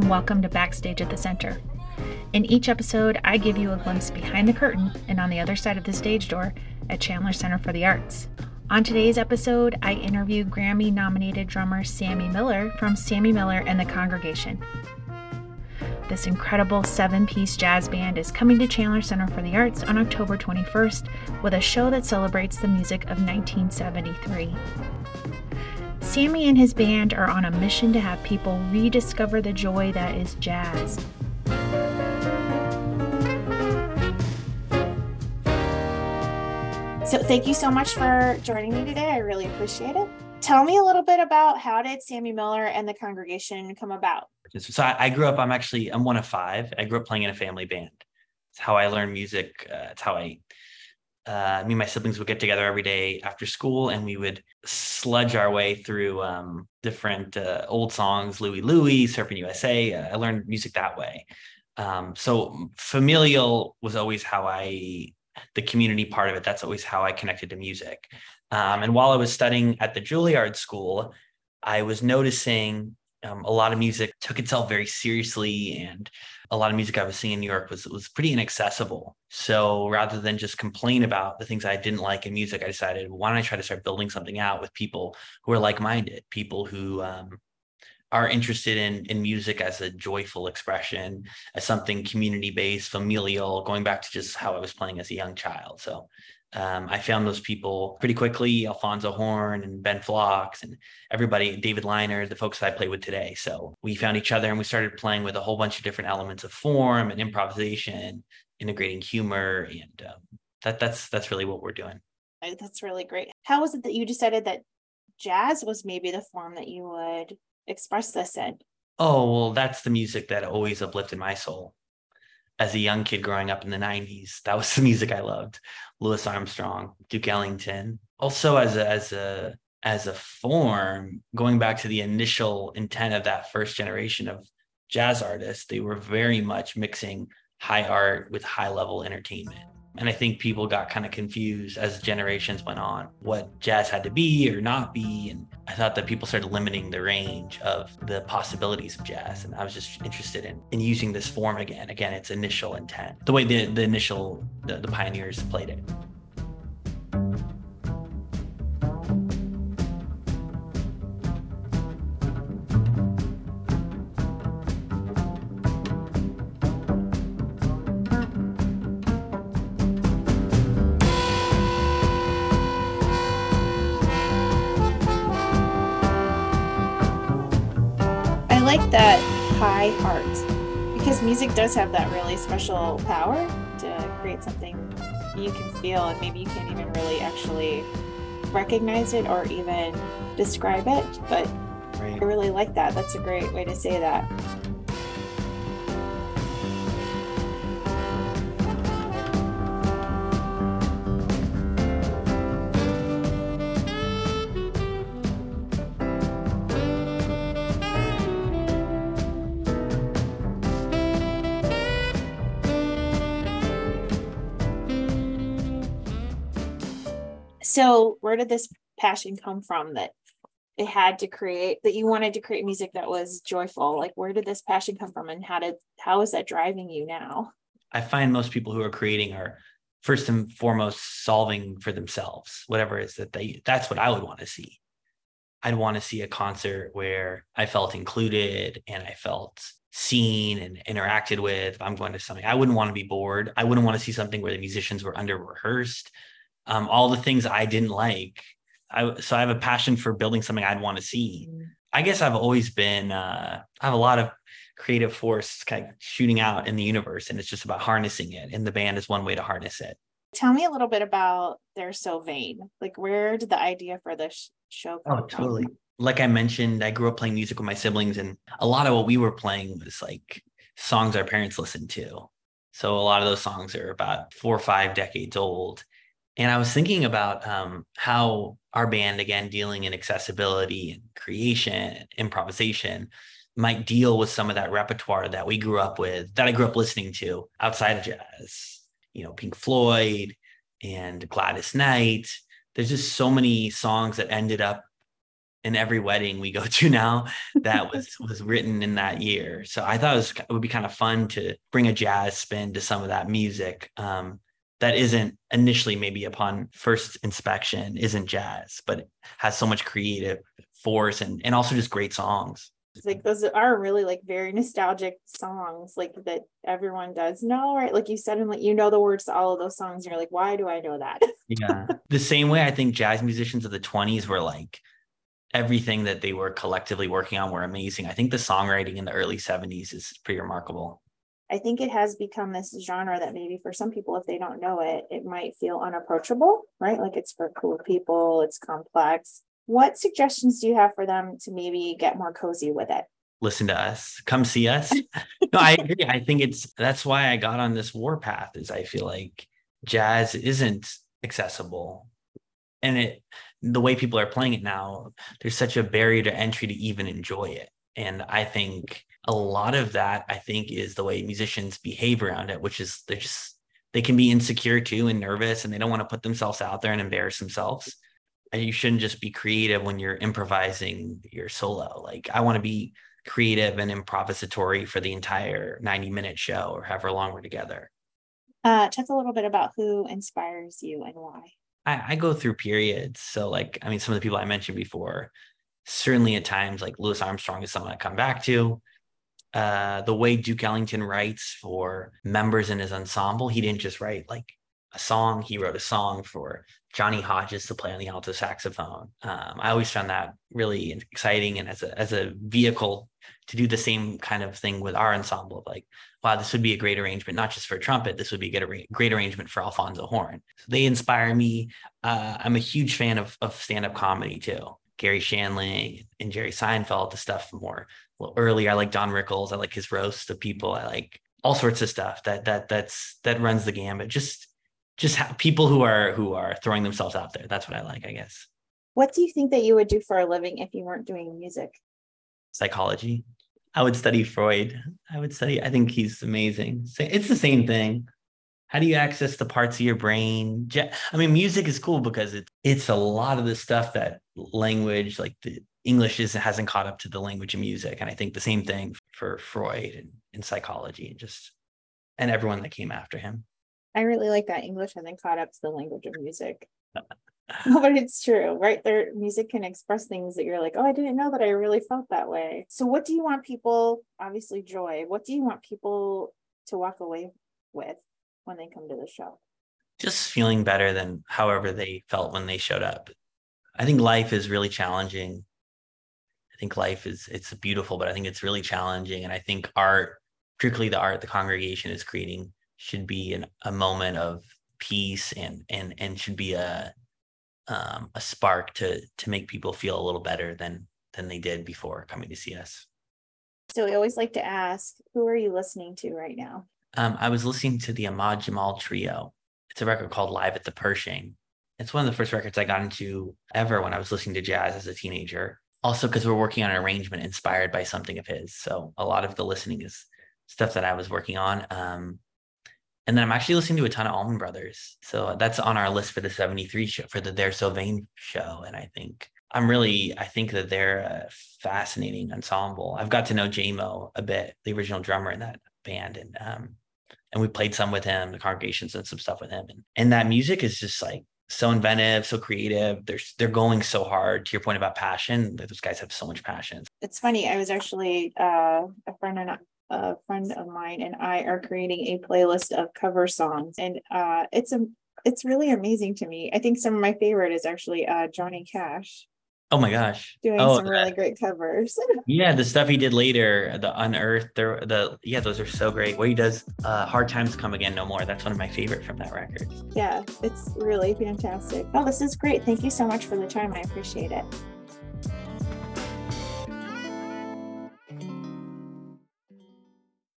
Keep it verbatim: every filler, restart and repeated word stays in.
and welcome to Backstage at the Center. In each episode, I give you a glimpse behind the curtain and on the other side of the stage door at Chandler Center for the Arts. On today's episode, I interview Grammy-nominated drummer Sammy Miller from Sammy Miller and the Congregation. This incredible seven-piece jazz band is coming to Chandler Center for the Arts on October twenty-first with a show that celebrates the music of nineteen seventy-three. Sammy and his band are on a mission to have people rediscover the joy that is jazz. So thank you so much for joining me today. I really appreciate it. Tell me a little bit about how did Sammy Miller and the Congregation come about? So I, I grew up, I'm actually, I'm one of five. I grew up playing in a family band. It's how I learned music. Uh, it's how I, uh, me and my siblings would get together every day after school and we would sludge our way through um, different uh, old songs, Louie Louie, Serpent U S A. Uh, I learned music that way. Um, so familial was always how I, the community part of it, that's always how I connected to music. Um, and while I was studying at the Juilliard School, I was noticing um, a lot of music took itself very seriously, and a lot of music I was seeing in New York was was pretty inaccessible. So rather than just complain about the things I didn't like in music, I decided, why don't I try to start building something out with people who are like-minded, people who um, are interested in in music as a joyful expression, as something community-based, familial, going back to just how I was playing as a young child. So. Um, I found those people pretty quickly, Alfonso Horn and Ben Flocks and everybody, David Liner, the folks that I play with today. So we found each other and we started playing with a whole bunch of different elements of form and improvisation, integrating humor. And um, that that's that's really what we're doing. That's really great. How was it that you decided that jazz was maybe the form that you would express this in? Oh, well, that's the music that always uplifted my soul. As a young kid growing up in the nineties, that was the music I loved. Louis Armstrong, Duke Ellington. Also as a, as a, as a form, going back to the initial intent of that first generation of jazz artists, they were very much mixing high art with high level entertainment. And I think people got kind of confused as generations went on what jazz had to be or not be. And I thought that people started limiting the range of the possibilities of jazz. And I was just interested in, in using this form again, again, its initial intent, the way the, the initial, the, the pioneers played it. I like that high art, because music does have that really special power to create something you can feel and maybe you can't even really actually recognize it or even describe it, but right. I really like that. That's a great way to say that. So where did this passion come from that it had to create, that you wanted to create music that was joyful? Like, where did this passion come from and how did, how is that driving you now? I find most people who are creating are first and foremost solving for themselves, whatever it is that they, that's what I would want to see. I'd want to see a concert where I felt included and I felt seen and interacted with. If I'm going to something, I wouldn't want to be bored. I wouldn't want to see something where the musicians were under rehearsed. Um, all the things I didn't like. I, so I have a passion for building something I'd want to see. I guess I've always been, uh, I have a lot of creative force kind of shooting out in the universe, and it's just about harnessing it. And the band is one way to harness it. Tell me a little bit about They're So Vain. Like, where did the idea for this show come from? Oh, totally. Like I mentioned, I grew up playing music with my siblings, and a lot of what we were playing was like songs our parents listened to. So a lot of those songs are about four or five decades old. And I was thinking about um, how our band, again, dealing in accessibility and creation, and improvisation, might deal with some of that repertoire that we grew up with, that I grew up listening to outside of jazz, you know, Pink Floyd and Gladys Knight. There's just so many songs that ended up in every wedding we go to now that was was written in that year. So I thought it, was, it would be kind of fun to bring a jazz spin to some of that music um, that isn't initially, maybe upon first inspection, isn't jazz, but it has so much creative force and, and also just great songs. Like those are really like very nostalgic songs, like that everyone does know, right? Like you said, and like you know the words to all of those songs. You're like, why do I know that? Yeah. The same way I think jazz musicians of the twenties were like, everything that they were collectively working on were amazing. I think the songwriting in the early seventies is pretty remarkable. I think it has become this genre that maybe for some people, if they don't know it, it might feel unapproachable, right? Like it's for cool people, it's complex. What suggestions do you have for them to maybe get more cozy with it? Listen to us, come see us. No, I agree. I think it's, that's why I got on this warpath, is I feel like jazz isn't accessible. And it, the way people are playing it now, there's such a barrier to entry to even enjoy it. And I think a lot of that, I think, is the way musicians behave around it, which is they're just, they can be insecure too and nervous, and they don't want to put themselves out there and embarrass themselves. And you shouldn't just be creative when you're improvising your solo. Like I want to be creative and improvisatory for the entire ninety minute show or however long we're together. Uh, talk a little bit about who inspires you and why. I, I go through periods. So like, I mean, some of the people I mentioned before, certainly at times, like Louis Armstrong is someone I come back to. Uh, the way Duke Ellington writes for members in his ensemble, he didn't just write like a song. He wrote a song for Johnny Hodges to play on the alto saxophone. Um, I always found that really exciting. And as a, as a vehicle to do the same kind of thing with our ensemble, of like, wow, this would be a great arrangement, not just for trumpet. This would be a great, great arrangement for Alfonso Horn. So they inspire me. Uh, I'm a huge fan of, of stand-up comedy too. Gary Shandling and Jerry Seinfeld, the stuff more well, earlier. I like Don Rickles. I like his roast of people. I like all sorts of stuff that, that, that's, that runs the gambit. Just, just ha- people who are, who are throwing themselves out there. That's what I like, I guess. What do you think that you would do for a living if you weren't doing music? Psychology. I would study Freud. I would study, I think he's amazing. It's the same thing. How do you access the parts of your brain? I mean, music is cool because it's, it's a lot of the stuff that language, like the English is, hasn't caught up to the language of music. And I think the same thing for Freud and, and psychology and just, and everyone that came after him. I really like that English hasn't caught up to the language of music. But it's true, right? Their music can express things that you're like, oh, I didn't know that I really felt that way. So what do you want people, obviously joy, what do you want people to walk away with when they come to the show? Just feeling better than however they felt when they showed up. I think life is really challenging. I think life is, it's beautiful, but I think it's really challenging. And I think art, particularly the art the congregation is creating, should be an, a moment of peace and and and should be a Um, a spark to to make people feel a little better than than they did before coming to see us. So we always like to ask, who are you listening to right now? Um, I was listening to the Ahmad Jamal Trio. It's a record called Live at the Pershing. It's one of the first records I got into ever when I was listening to jazz as a teenager. Also because we're working on an arrangement inspired by something of his. So a lot of the listening is stuff that I was working on. Um, And then I'm actually listening to a ton of Allman Brothers. So that's on our list for the seventy-three show, for the They're So Vain show. And I think I'm really, I think that they're a fascinating ensemble. I've got to know J-Mo a bit, the original drummer in that band. And um, and we played some with him, the congregation's done some stuff with him. And, and that music is just like so inventive, so creative. They're, they're going so hard. To your point about passion, those guys have so much passion. It's funny. I was actually uh, a friend and I. A friend of mine and I are creating a playlist of cover songs, and uh, it's a, it's really amazing to me. I think some of my favorite is actually uh, Johnny Cash. Oh my gosh, doing oh, some that, really great covers. Yeah, the stuff he did later, the Unearthed, the, the yeah, those are so great. What he does, uh, Hard Times Come Again No More. That's one of my favorite from that record. Yeah, it's really fantastic. Oh, this is great. Thank you so much for the time. I appreciate it.